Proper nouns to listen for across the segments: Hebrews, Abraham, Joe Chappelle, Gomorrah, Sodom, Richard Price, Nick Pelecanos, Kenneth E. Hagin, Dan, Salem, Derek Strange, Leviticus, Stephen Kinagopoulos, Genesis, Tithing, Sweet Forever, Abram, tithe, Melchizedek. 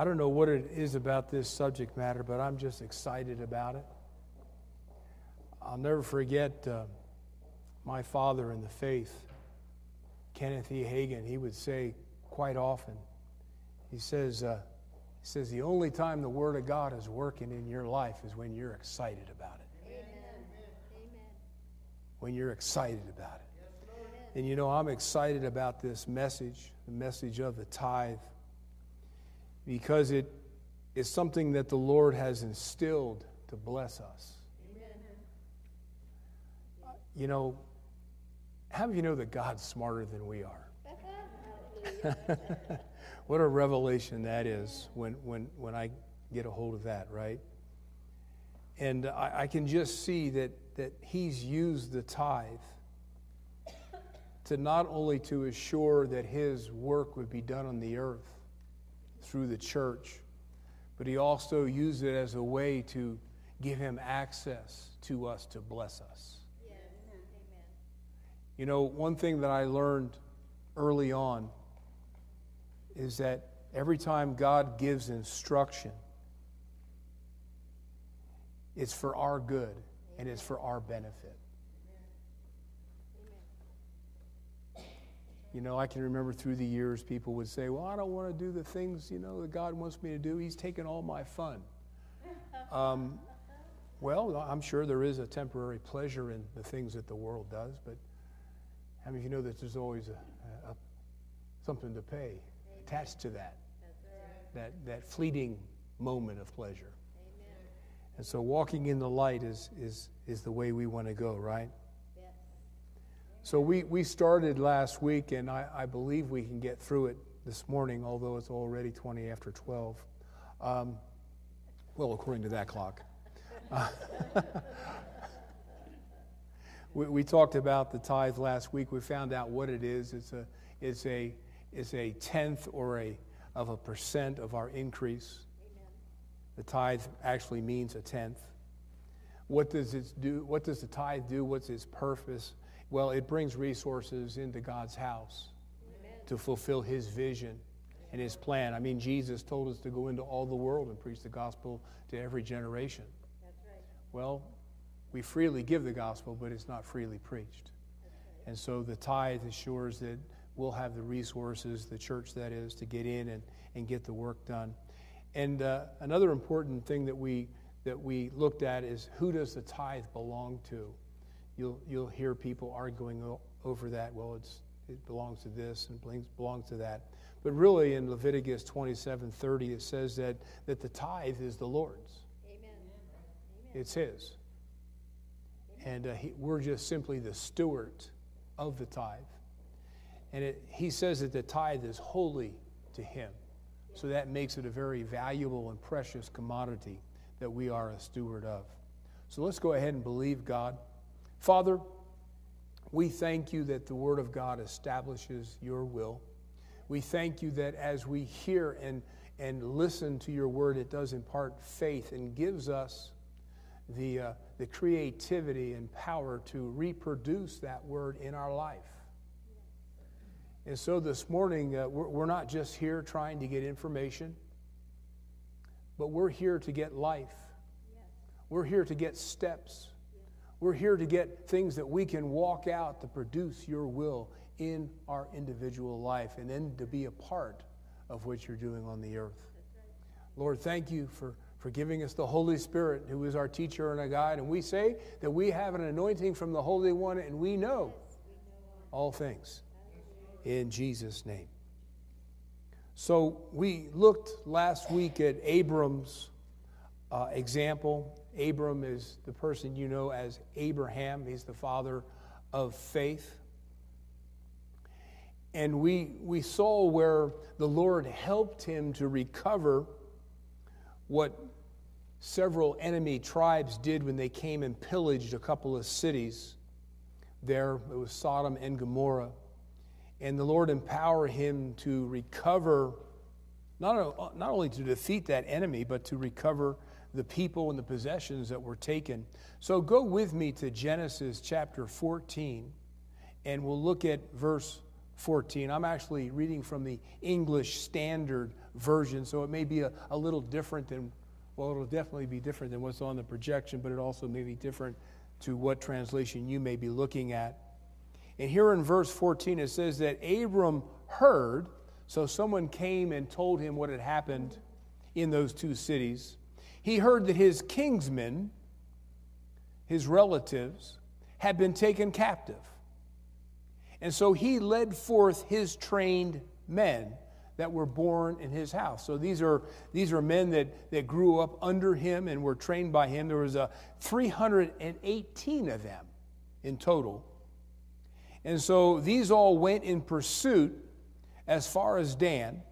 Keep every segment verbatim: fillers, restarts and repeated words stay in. I don't know what it is about this subject matter, but I'm just excited about it. I'll never forget uh, my father in the faith, Kenneth E. Hagin. He would say quite often, he says, uh, he says, the only time the Word of God is working in your life is when you're excited about it. Amen. When you're excited about it. Yes, and you know, I'm excited about this message, the message of the tithe, because it is something that the Lord has instilled to bless us. Amen. You know, how do you know that God's smarter than we are? What a revelation that is when, when, when I get a hold of that, right? And I, I can just see that, that he's used the tithe to not only to assure that his work would be done on the earth through the church, but he also used it as a way to give him access to us, to bless us. Yeah. Amen. You know, one thing that I learned early on is that every time God gives instruction, it's for our good. Amen. And it's for our benefit. Amen. You know, I can remember through the years people would say, well, I don't want to do the things, you know, that God wants me to do. He's taken all my fun. Um, well, I'm sure there is a temporary pleasure in the things that the world does, but how many of you know that there's always a, a, something to pay attached to that, that, that fleeting moment of pleasure. Amen. And so walking in the light is is is the way we want to go, right? Yeah. So we, we started last week, and I, I believe we can get through it this morning, although it's already twenty after twelve. Um, well, according to that clock. Uh, we, we talked about the tithe last week. We found out what it is. It's a it's a is a tenth or a of a percent of our increase. Amen. The tithe actually means a tenth. What does it do? What does the tithe do? What's its purpose? Well, it brings resources into God's house. Amen. To fulfill his vision. Amen. And his plan. I mean, Jesus told us to go into all the world and preach the gospel to every generation. That's right. Well, we freely give the gospel, but it's not freely preached. Right. And so the tithe assures that we'll have the resources, the church that is, to get in and, and get the work done. And uh, another important thing that we that we looked at is, who does the tithe belong to? You'll you'll hear people arguing o- over that. Well, it's it belongs to this and belongs to that. But really, in Leviticus twenty-seven thirty, it says that that the tithe is the Lord's. Amen. It's his. Amen. And uh, he, we're just simply the steward of the tithe. And it, he says that the tithe is holy to him. So that makes it a very valuable and precious commodity that we are a steward of. So let's go ahead and believe God. Father, we thank you that the Word of God establishes your will. We thank you that as we hear and, and listen to your Word, it does impart faith and gives us the, uh, the creativity and power to reproduce that Word in our life. And so this morning, uh, we're, we're not just here trying to get information, but we're here to get life. Yes. We're here to get steps. Yes. We're here to get things that we can walk out to produce your will in our individual life, and then to be a part of what you're doing on the earth. Right. Lord, thank you for, for giving us the Holy Spirit, who is our teacher and our guide. And we say that we have an anointing from the Holy One, and we know, yes, we know all things. In Jesus' name. So we looked last week at Abram's uh, example. Abram is the person you know as Abraham. He's the father of faith. And we, we saw where the Lord helped him to recover what several enemy tribes did when they came and pillaged a couple of cities. There, it was Sodom and Gomorrah. And the Lord empowered him to recover, not, not only to defeat that enemy, but to recover the people and the possessions that were taken. So go with me to Genesis chapter fourteen, and we'll look at verse fourteen. I'm actually reading from the English Standard Version, so it may be a, a little different than, well, it'll definitely be different than what's on the projection, but it also may be different to what translation you may be looking at. And here in verse fourteen, it says that Abram heard, so someone came and told him what had happened in those two cities. He heard that his kinsmen, his relatives, had been taken captive. And so he led forth his trained men that were born in his house. So these are these are men that, that grew up under him and were trained by him. There was a three hundred eighteen of them in total. And so these all went in pursuit as far as Dan.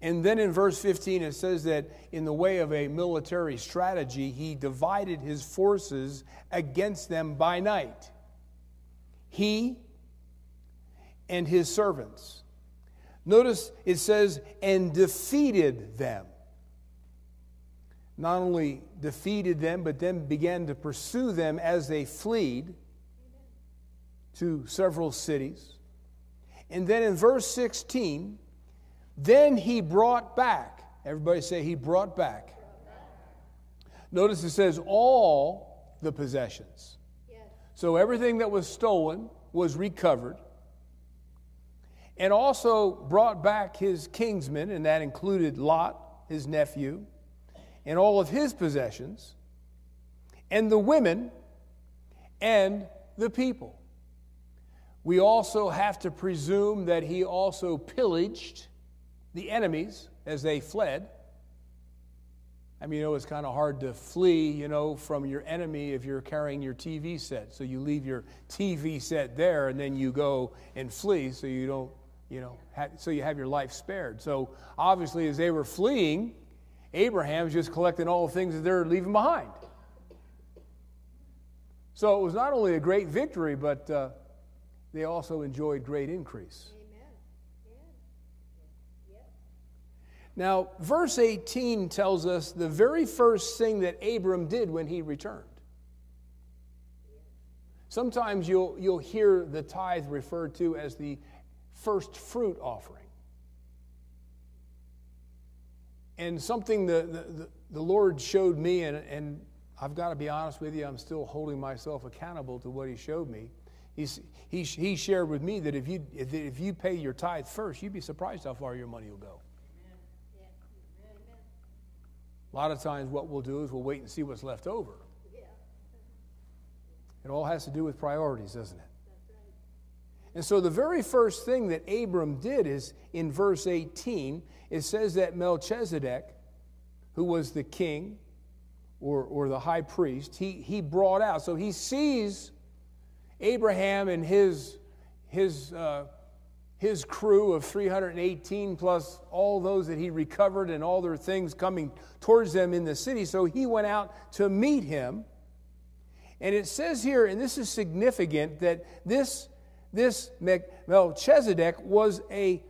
And then in verse fifteen, it says that in the way of a military strategy, he divided his forces against them by night, he and his servants. Notice it says, and defeated them. Not only defeated them, but then began to pursue them as they fled to several cities. And then in verse sixteen, then he brought back, everybody say he brought back. Notice it says all the possessions. Yes. So everything that was stolen was recovered. And also brought back his kinsmen, and that included Lot, his nephew, and all of his possessions, and the women, and the people. We also have to presume that he also pillaged the enemies as they fled. I mean, you know, it's kind of hard to flee, you know, from your enemy if you're carrying your T V set. So you leave your T V set there, and then you go and flee, so you don't, you know, have, so you have your life spared. So obviously, as they were fleeing, Abraham's just collecting all the things that they're leaving behind. So it was not only a great victory, but uh, they also enjoyed great increase. Amen. Yeah. Yeah. Now, verse eighteen tells us the very first thing that Abram did when he returned. Sometimes you'll, you'll hear the tithe referred to as the first fruit offering. And something the, the, the Lord showed me, and, and I've got to be honest with you, I'm still holding myself accountable to what he showed me. He's, he, he shared with me that if you, if, if you pay your tithe first, you'd be surprised how far your money will go. Amen. Yeah. Amen. A lot of times what we'll do is we'll wait and see what's left over. Yeah. It all has to do with priorities, doesn't it? That's right. And so the very first thing that Abram did is in verse eighteen, it says that Melchizedek, who was the king or, or the high priest, he, he brought out. So he sees Abraham and his his uh, his crew of three hundred eighteen plus all those that he recovered and all their things coming towards them in the city. So he went out to meet him. And it says here, and this is significant, that this, this Melchizedek was a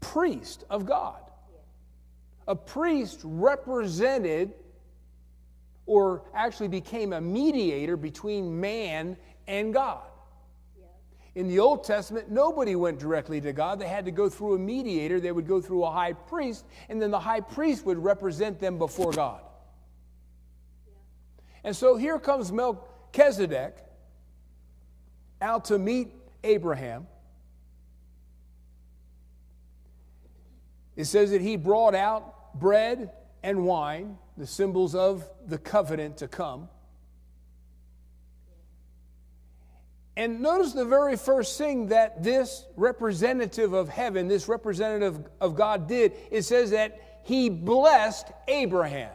priest of God. A priest represented, or actually became a mediator between man and and God. In the Old Testament, nobody went directly to God. They had to go through a mediator. They would go through a high priest, and then the high priest would represent them before God. And so here comes Melchizedek out to meet Abraham. It says that he brought out bread and wine, the symbols of the covenant to come. And notice the very first thing that this representative of heaven, this representative of God did, it says that he blessed Abraham.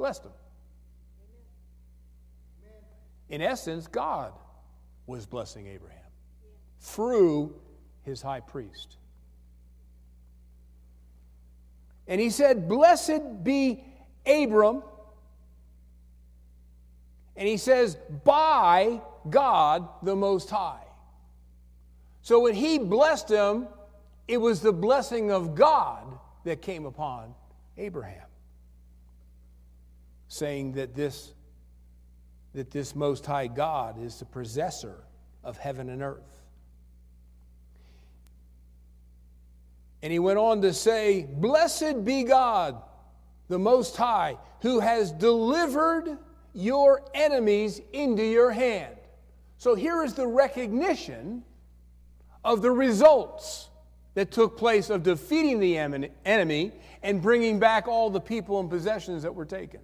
blessed them. In essence, God was blessing Abraham through his high priest. And he said, "Blessed be Abram." And he says, "By God the Most High." So when he blessed him, it was the blessing of God that came upon Abraham, saying that this, that this Most High God is the possessor of heaven and earth. And he went on to say, "Blessed be God, the Most High, who has delivered your enemies into your hand." So here is the recognition of the results that took place of defeating the enemy and bringing back all the people and possessions that were taken.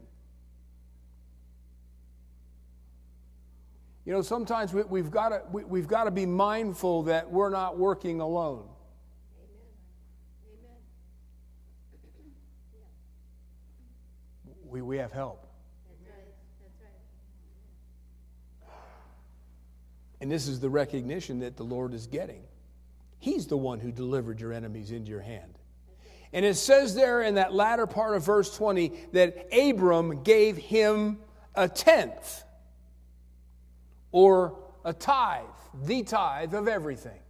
You know, sometimes we, we've got to we, we've got to be mindful that we're not working alone. We, we have help. That's right. That's right. And this is the recognition that the Lord is getting. He's the one who delivered your enemies into your hand. And it says there in that latter part of verse twenty that Abram gave him a tenth, or a tithe, the tithe of everything.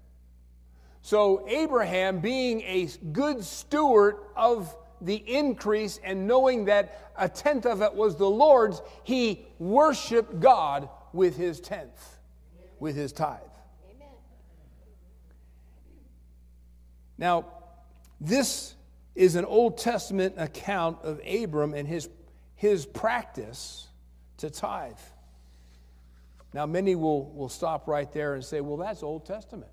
So Abraham, being a good steward of the increase and knowing that a tenth of it was the Lord's, he worshiped God with his tenth, with his tithe. Amen. Now, this is an Old Testament account of Abram and his, his practice to tithe. Now, many will, will stop right there and say, well, that's Old Testament.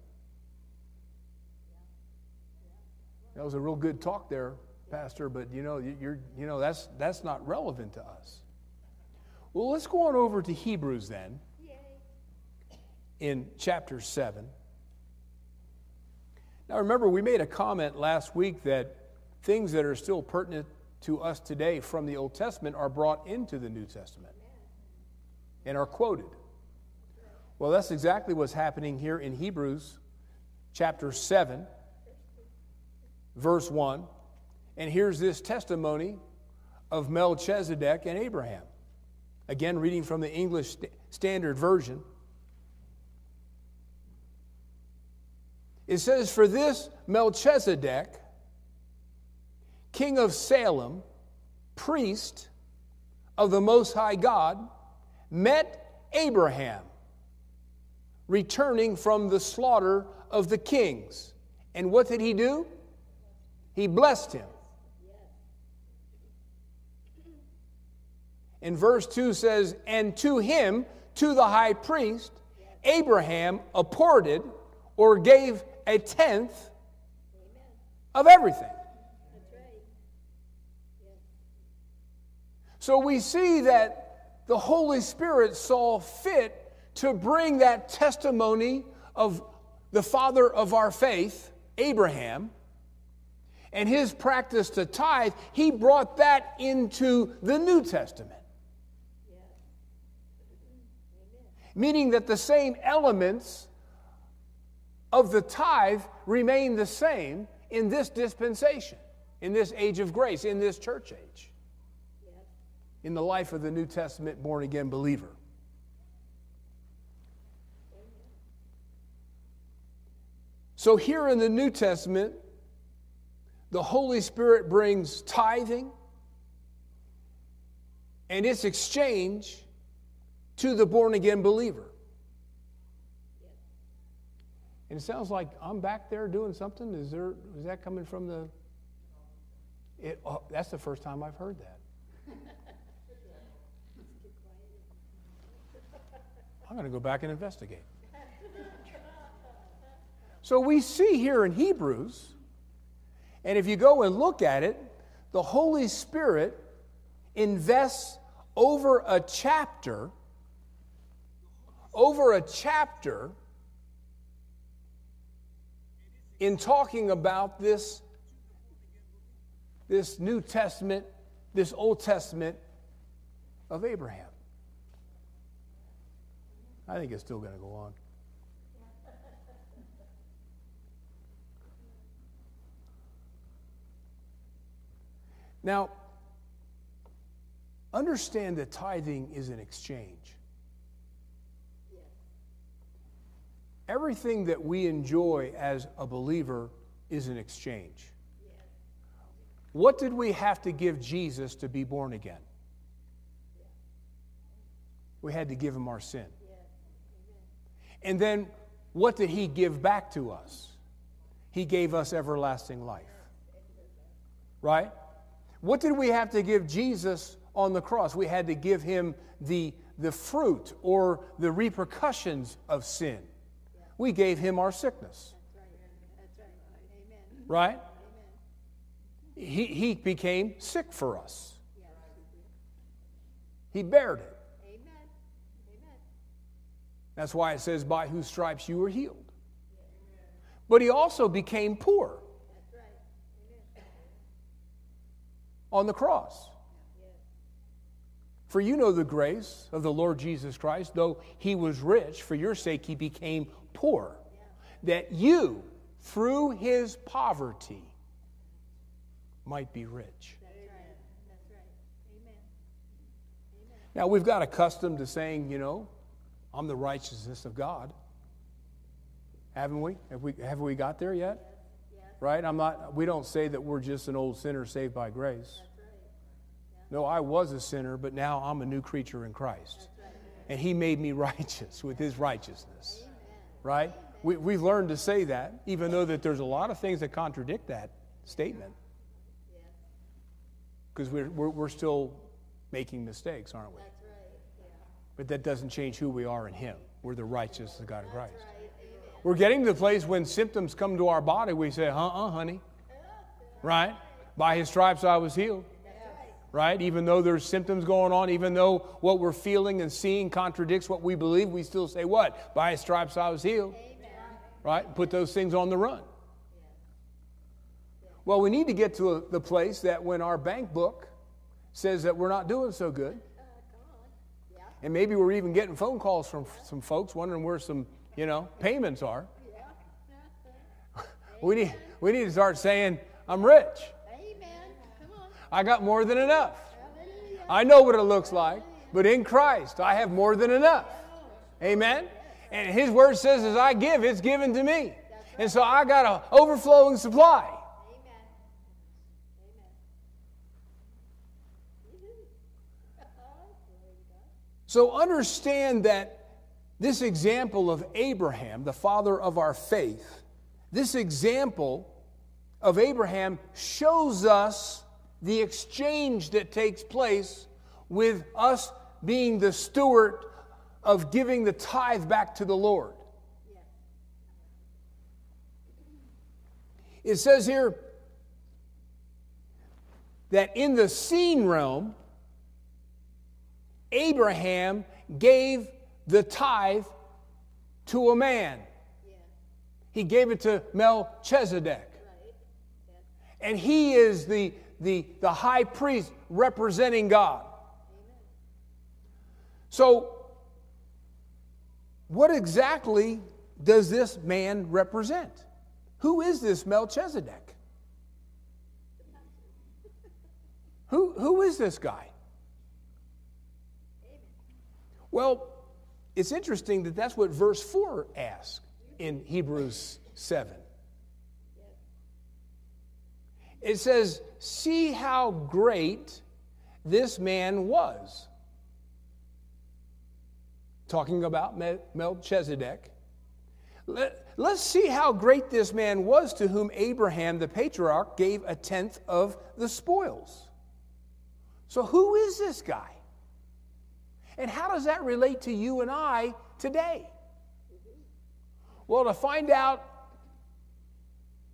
That was a real good talk there, Pastor, but you know, you're, you know, that's that's not relevant to us. Well, let's go on over to Hebrews then, in chapter seven. Now, remember, we made a comment last week that things that are still pertinent to us today from the Old Testament are brought into the New Testament and are quoted. Well, that's exactly what's happening here in Hebrews chapter seven, verse one. And here's this testimony of Melchizedek and Abraham. Again, reading from the English Standard Version. It says, "For this Melchizedek, king of Salem, priest of the Most High God, met Abraham, returning from the slaughter of the kings." And what did he do? He blessed him. And verse two says, "And to him, to the high priest, Abraham apported," or gave, "a tenth of everything." So we see that the Holy Spirit saw fit to bring that testimony of the father of our faith, Abraham, and his practice to tithe. He brought that into the New Testament. Meaning that the same elements of the tithe remain the same in this dispensation, in this age of grace, in this church age, in the life of the New Testament born-again believer. So here in the New Testament, the Holy Spirit brings tithing and its exchange to the born-again believer. And it sounds like I'm back there doing something. Is there? Is that coming from the... It, oh, that's the first time I've heard that. I'm going to go back and investigate. So we see here in Hebrews, and if you go and look at it, the Holy Spirit invests over a chapter, over a chapter in talking about this, this New Testament, this Old Testament of Abraham. I think it's still going to go on. Now, understand that tithing is an exchange. Everything that we enjoy as a believer is an exchange. What did we have to give Jesus to be born again? We had to give him our sin. And then what did he give back to us? He gave us everlasting life. Right? What did we have to give Jesus on the cross? We had to give him the, the fruit or the repercussions of sin. We gave him our sickness. Right? He, he became sick for us. He bared it. That's why it says, by whose stripes you were healed. But he also became poor on the cross. For you know the grace of the Lord Jesus Christ, though he was rich, for your sake he became poor, that you, through his poverty, might be rich. That's right. That's right. Amen. Amen. Now, we've got accustomed to saying, you know, I'm the righteousness of God. Haven't we? Have we, have we got there yet? Yes. Yes. Right? I'm not, we don't say that we're just an old sinner saved by grace. No, I was a sinner, but now I'm a new creature in Christ. And he made me righteous with his righteousness. Right? We, we've learned to say that, even though that there's a lot of things that contradict that statement. Because we're, we're, we're still making mistakes, aren't we? But that doesn't change who we are in him. We're the righteous of God in Christ. We're getting to the place when symptoms come to our body, we say, uh-uh, honey. Right? By his stripes I was healed. Right? Even though there's symptoms going on, even though what we're feeling and seeing contradicts what we believe, we still say what? By his stripes I was healed. Amen. Right? Put those things on the run. Yeah. Well, we need to get to a, the place that when our bank book says that we're not doing so good, uh, yeah. and maybe we're even getting phone calls from yeah. some folks wondering where some, you know, payments are. Yeah. we need we need to start saying, I'm rich. I got more than enough. I know what it looks like, but in Christ, I have more than enough. Amen? And his word says, as I give, it's given to me. And so I got an overflowing supply. So understand that this example of Abraham, the father of our faith, this example of Abraham shows us the exchange that takes place with us being the steward of giving the tithe back to the Lord. It says here that in the seen realm, Abraham gave the tithe to a man. He gave it to Melchizedek. And he is the The, the high priest representing God. So, what exactly does this man represent? Who is this Melchizedek? Who, who is this guy? Well, it's interesting that that's what verse four asks in Hebrews seven. It says, see how great this man was. Talking about Melchizedek. Let, let's see how great this man was to whom Abraham the patriarch gave a tenth of the spoils. So who is this guy? And how does that relate to you and I today? Well, to find out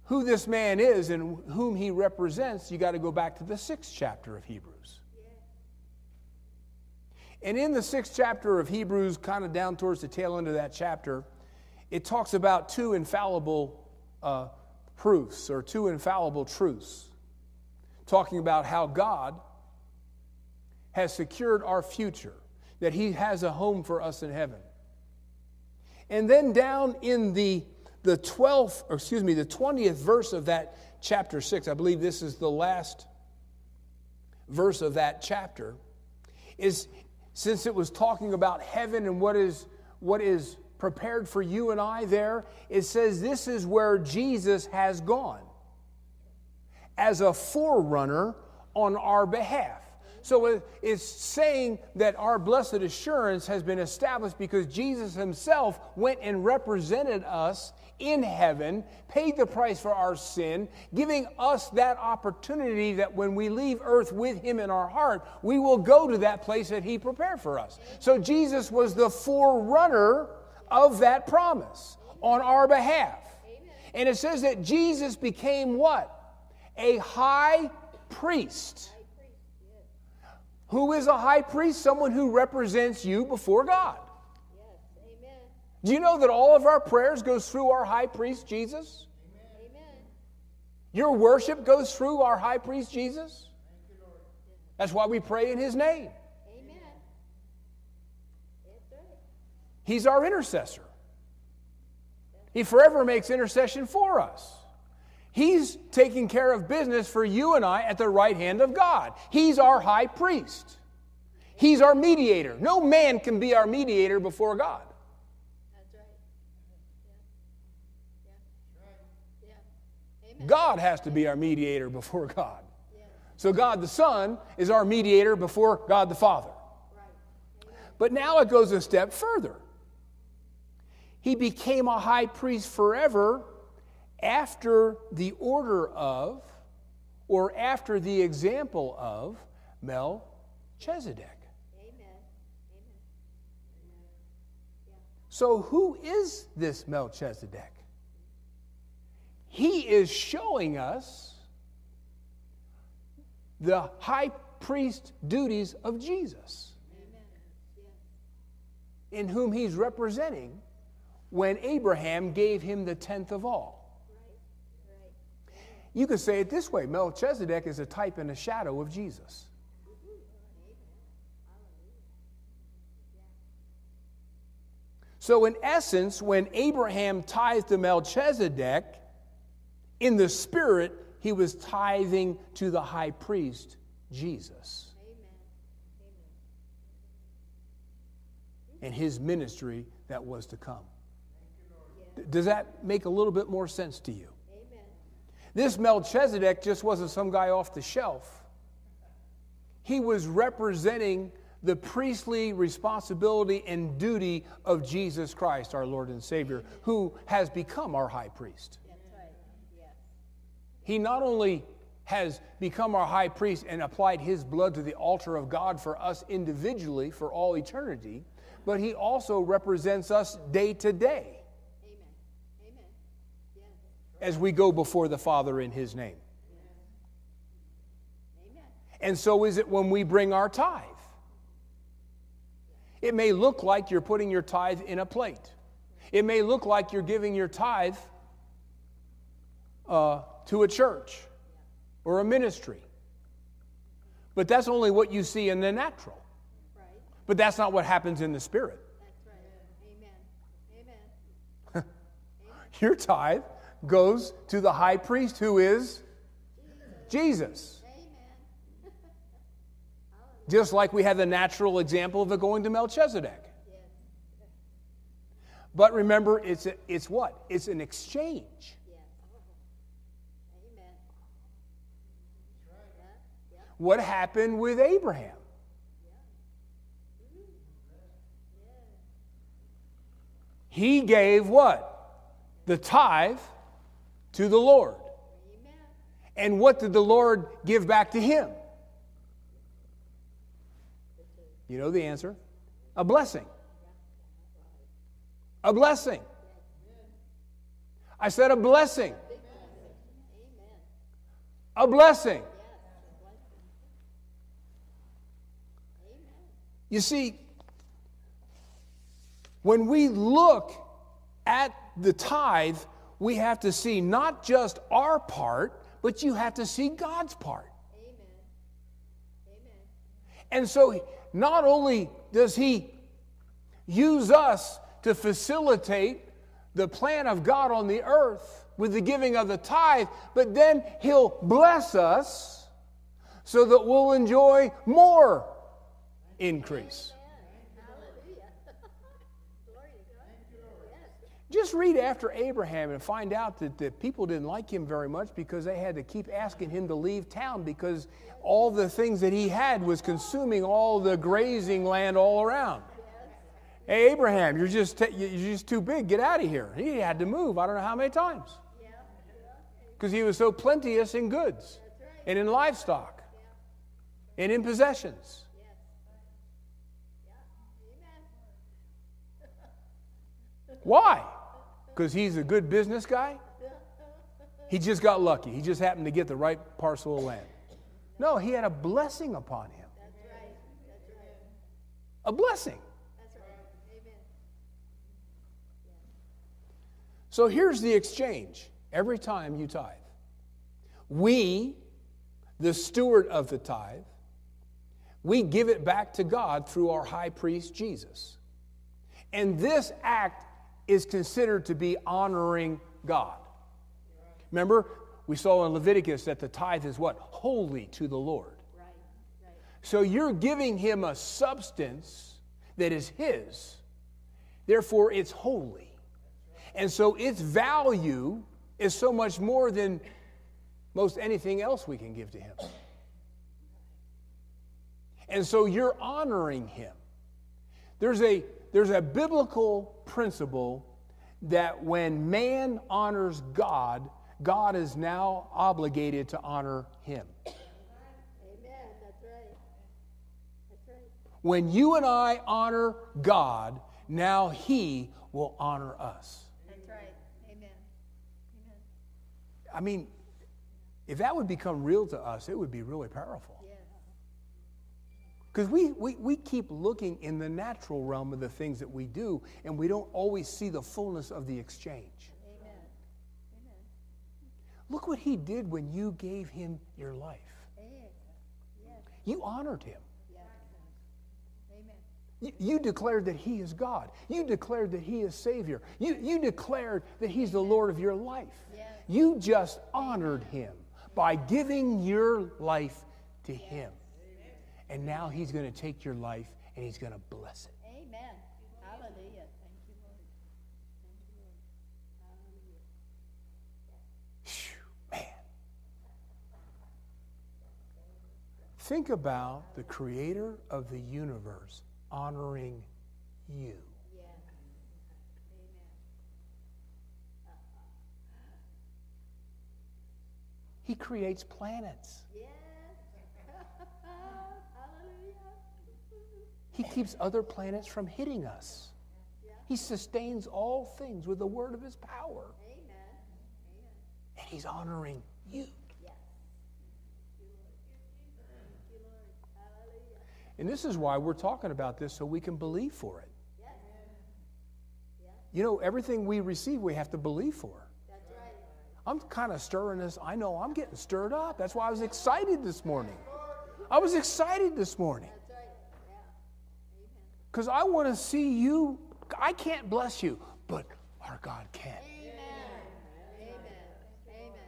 who this man is and whom he represents, you got to go back to the sixth chapter of Hebrews. And in the sixth chapter of Hebrews, kind of down towards the tail end of that chapter, it talks about two infallible uh, proofs or two infallible truths, talking about how God has secured our future, that he has a home for us in heaven. And then down in the the twelfth, or excuse me, the twentieth verse of that chapter six, I believe this is the last verse of that chapter, is since it was talking about heaven and what is what is prepared for you and I there, it says this is where Jesus has gone as a forerunner on our behalf. So it's saying that our blessed assurance has been established because Jesus himself went and represented us in heaven, paid the price for our sin, giving us that opportunity that when we leave earth with him in our heart, we will go to that place that he prepared for us. So Jesus was the forerunner of that promise on our behalf. And it says that Jesus became what? A high priest. Who is a high priest? Someone who represents you before God. Yes, amen. Do you know that all of our prayers goes through our high priest, Jesus? Amen. Your worship goes through our high priest, Jesus? That's why we pray in his name. Amen. He's our intercessor. He forever makes intercession for us. He's taking care of business for you and I at the right hand of God. He's our high priest. He's our mediator. No man can be our mediator before God. That's right. Yeah. Yeah. Yeah. Amen. God has to be our mediator before God. Yeah. So God the Son is our mediator before God the Father. Right. But now it goes a step further. He became a high priest forever after the order of, or after the example of, Melchizedek. Amen. Amen. Yeah. So who is this Melchizedek? He is showing us the high priest duties of Jesus, yeah, in whom he's representing when Abraham gave him the tenth of all. You could say it this way: Melchizedek is a type and a shadow of Jesus. So in essence, when Abraham tithed to Melchizedek, in the spirit, he was tithing to the high priest, Jesus. And his ministry that was to come. Does that make a little bit more sense to you? This Melchizedek just wasn't some guy off the shelf. He was representing the priestly responsibility and duty of Jesus Christ, our Lord and Savior, who has become our high priest. He not only has become our high priest and applied his blood to the altar of God for us individually for all eternity, but he also represents us day to day as we go before the Father in his name. Amen. And so is it when we bring our tithe. It may look like you're putting your tithe in a plate. It may look like you're giving your tithe uh, to a church or a ministry. But that's only what you see in the natural. Right. But that's not what happens in the spirit. That's right. Amen. Amen. Your tithe goes to the high priest, who is Jesus. Jesus. Amen. Just like we had the natural example of it going to Melchizedek. Yes. But remember, it's a, it's what? It's an exchange. Yeah. Amen. Yeah. Yeah. What happened with Abraham? Yeah. Yeah. He gave what? The tithe to the Lord. Amen. And what did the Lord give back to him? You know the answer. A blessing. A blessing. I said a blessing. A blessing. You see, when we look at the tithe, we have to see not just our part, but you have to see God's part. Amen. Amen. And so not only does he use us to facilitate the plan of God on the earth with the giving of the tithe, but then he'll bless us so that we'll enjoy more increase. Just read after Abraham and find out that the people didn't like him very much because they had to keep asking him to leave town because all the things that he had was consuming all the grazing land all around. Hey, Abraham, you're just t- you're just too big. Get out of here. He had to move. I don't know how many times. Because he was so plenteous in goods and in livestock and in possessions. Why? Because he's a good business guy? He just got lucky. He just happened to get the right parcel of land. No, he had a blessing upon him. That's right. That's right. A blessing. That's right. Amen. So here's the exchange every time you tithe. We, the steward of the tithe, we give it back to God through our high priest Jesus. And this act is considered to be honoring God. Remember, we saw in Leviticus that the tithe is what? Holy to the Lord. Right, right. So you're giving him a substance that is his. Therefore, it's holy. And so its value is so much more than most anything else we can give to him. And so you're honoring him. There's a There's a biblical principle that when man honors God, God is now obligated to honor him. Amen. That's right. That's right. When you and I honor God, now he will honor us. That's right. Amen. Amen. I mean, if that would become real to us, it would be really powerful. Because we, we, we keep looking in the natural realm of the things that we do, and we don't always see the fullness of the exchange. Amen. Amen. Look what he did when you gave him your life. Yes. You honored him. Yes. Amen. You, you declared that he is God. You declared that he is Savior. You, you declared that he's the Lord of your life. Yes. You just honored him by giving your life to yes. him. And now he's going to take your life and he's going to bless it. Amen. Hallelujah. Thank you, Lord. Thank you, Lord. Hallelujah. Whew, man. Think about the creator of the universe honoring you. Yeah. Amen. He creates planets. Yeah. He keeps other planets from hitting us. He sustains all things with the word of his power. Amen. Amen. And he's honoring you. Yes. And this is why we're talking about this, so we can believe for it. Yes. You know, everything we receive, we have to believe for. That's right. I'm kind of stirring this. I know I'm getting stirred up. That's why I was excited this morning. I was excited this morning. Because I want to see you. I can't bless you, but our God can. Amen. Amen. Amen.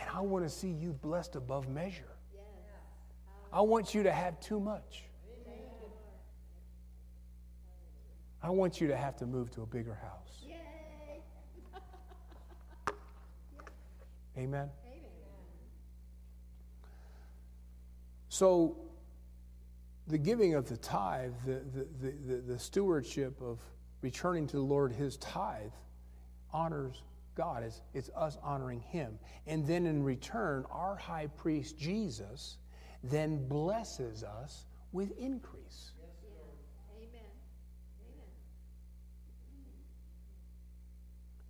And I want to see you blessed above measure. Yes. I want you to have too much. Amen. I want you to have to move to a bigger house. Yay. Amen. Amen. So, the giving of the tithe, the, the, the, the stewardship of returning to the Lord his tithe, honors God. It's, it's us honoring him. And then in return, our high priest Jesus then blesses us with increase. Yes, Lord. Amen. Amen.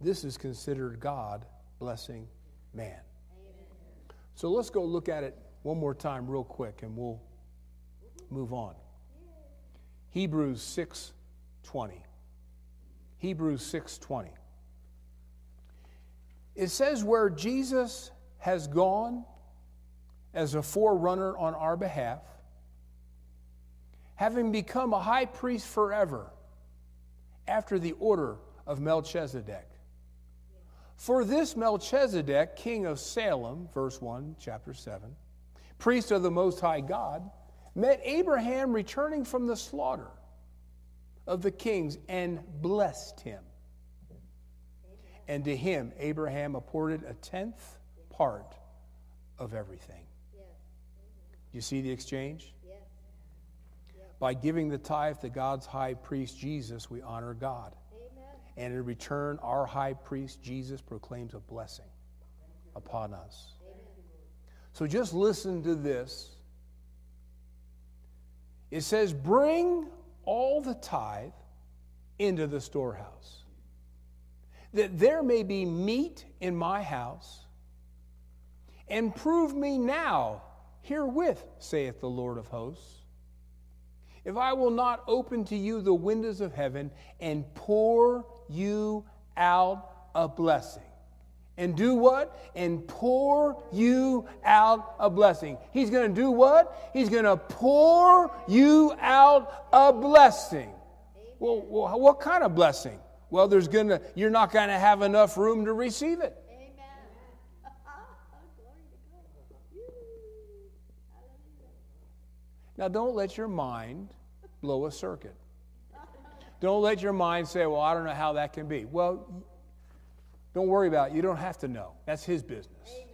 This is considered God blessing man. Amen. So let's go look at it one more time real quick, and we'll move on. Hebrews six twenty. Hebrews six twenty. It says where Jesus has gone as a forerunner on our behalf, having become a high priest forever after the order of Melchizedek. For this Melchizedek, king of Salem, verse one, chapter seven, priest of the Most High God, met Abraham returning from the slaughter of the kings and blessed him. And to him, Abraham apported a tenth part of everything. You see the exchange? By giving the tithe to God's high priest, Jesus, we honor God. And in return, our high priest, Jesus, proclaims a blessing upon us. So just listen to this. It says, bring all the tithe into the storehouse, that there may be meat in my house, and prove me now herewith, saith the Lord of hosts, if I will not open to you the windows of heaven and pour you out a blessing. And do what? And pour you out a blessing. He's going to do what? He's going to pour you out a blessing. Well, well, what kind of blessing? Well, there's going to you're not going to have enough room to receive it. Now, don't let your mind blow a circuit. Don't let your mind say, well, I don't know how that can be. Well, don't worry about it. You don't have to know. That's his business. Amen.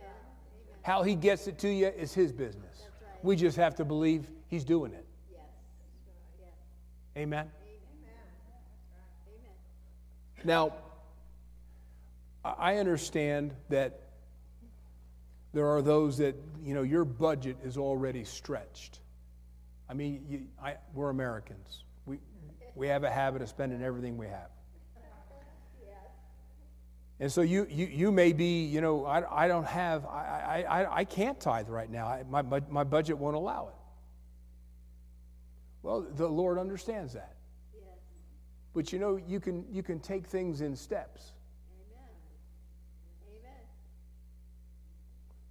How he gets it to you is his business. Right. We just have to believe he's doing it. Yes. Yes. Amen? Amen. Amen. Now, I understand that there are those that, you know, your budget is already stretched. I mean, you, I, we're Americans. We we have a habit of spending everything we have. And so you you, you may be, you know, I, I don't have, I, I, I can't tithe right now. I, my, my budget won't allow it. Well, the Lord understands that. But, you know, you can you can take things in steps. Amen. Amen.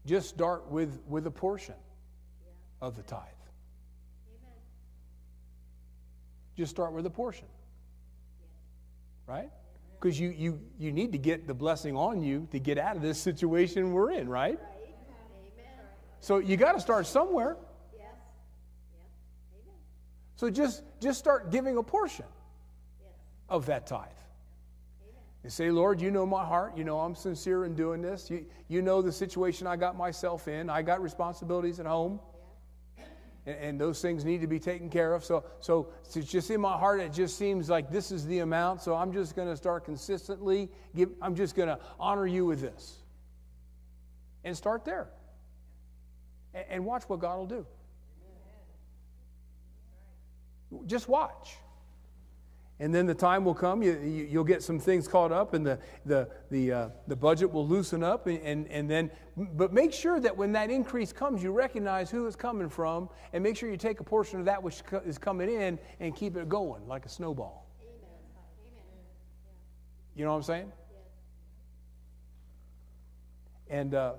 Just start with, with a portion of the tithe. Just start with a portion, right? Because you, you, you need to get the blessing on you to get out of this situation we're in, right? So you got to start somewhere. So just, just start giving a portion of that tithe. You say, Lord, you know my heart. You know I'm sincere in doing this. You, you know the situation I got myself in. I got responsibilities at home. And, and those things need to be taken care of. So, so it's just in my heart, it just seems like this is the amount. So I'm just going to start consistently. Give, I'm just going to honor you with this. And start there. And, and watch what God will do. Just watch. And then the time will come. You, you, you'll get some things caught up, and the the the uh, the budget will loosen up. And, and and then, but make sure that when that increase comes, you recognize who it's coming from, and make sure you take a portion of that which co- is coming in and keep it going like a snowball. Amen. You know what I'm saying? Yeah. And uh,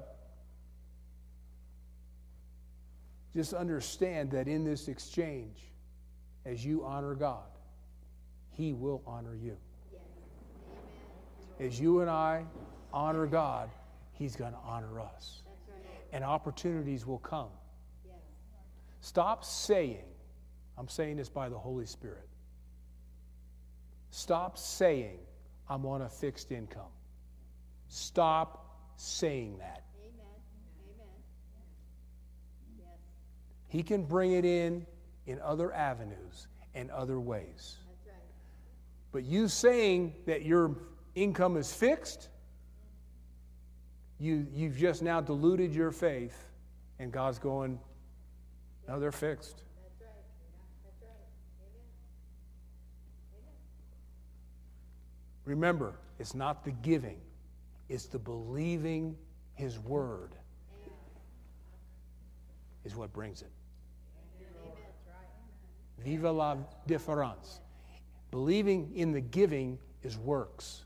just understand that in this exchange, as you honor God, He will honor you. As you and I honor God, He's going to honor us. And opportunities will come. Stop saying, I'm saying this by the Holy Spirit. Stop saying, I'm on a fixed income. Stop saying that. He can bring it in in other avenues and other ways. But you saying that your income is fixed, you, you've just now diluted your faith, and God's going, no, they're fixed. That's right. That's right. Amen. Amen. Remember, it's not the giving, it's the believing His word is what brings it. Viva la difference. Believing in the giving is works.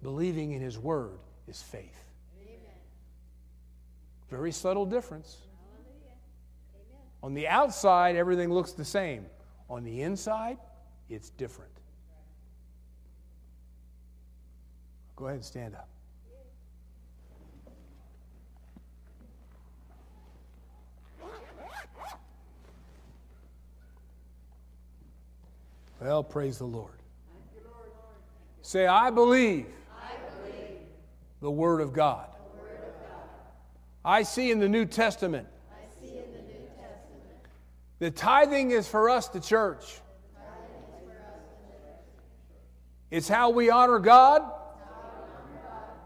Believing in His word is faith. Amen. Very subtle difference. Amen. On the outside, everything looks the same. On the inside, it's different. Go ahead and stand up. Well, praise the Lord. Thank you, Lord. Say, I believe, I believe the Word of God. The Word of God. I see in the New Testament, I see in the New Testament the tithing is for us, the church. The tithing is for us, the church. It's how we honor God. It's how we, honor God.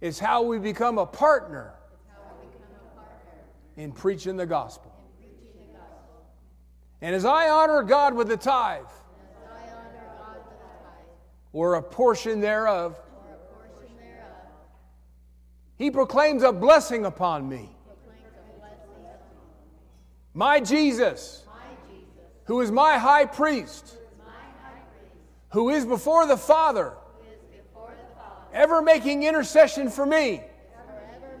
It's how we become a partner, how we become a partner in preaching the gospel. In preaching the gospel. And as I honor God with the tithe, or a portion thereof, or a portion thereof. He proclaims a blessing upon me. My Jesus, my Jesus, who is my high priest, who is, high priest, who is before the Father, before the Father, ever making intercession for me, ever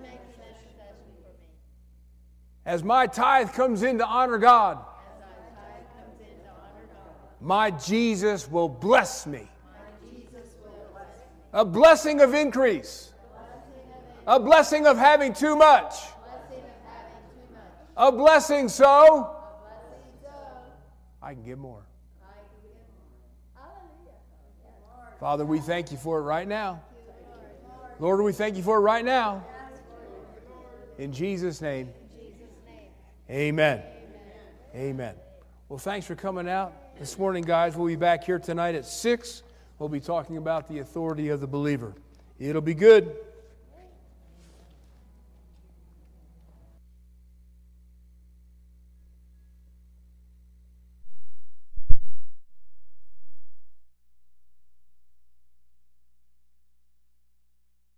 making intercession for me. As my tithe comes in to honor God, as my tithe comes in to honor God, my Jesus will bless me. A blessing of increase. A blessing of having too much. A blessing so I can get more. Father, we thank you for it right now. Lord, we thank you for it right now. In Jesus' name. Amen. Amen. Well, thanks for coming out this morning, guys. We'll be back here tonight at six. We'll be talking about the authority of the believer. It'll be good.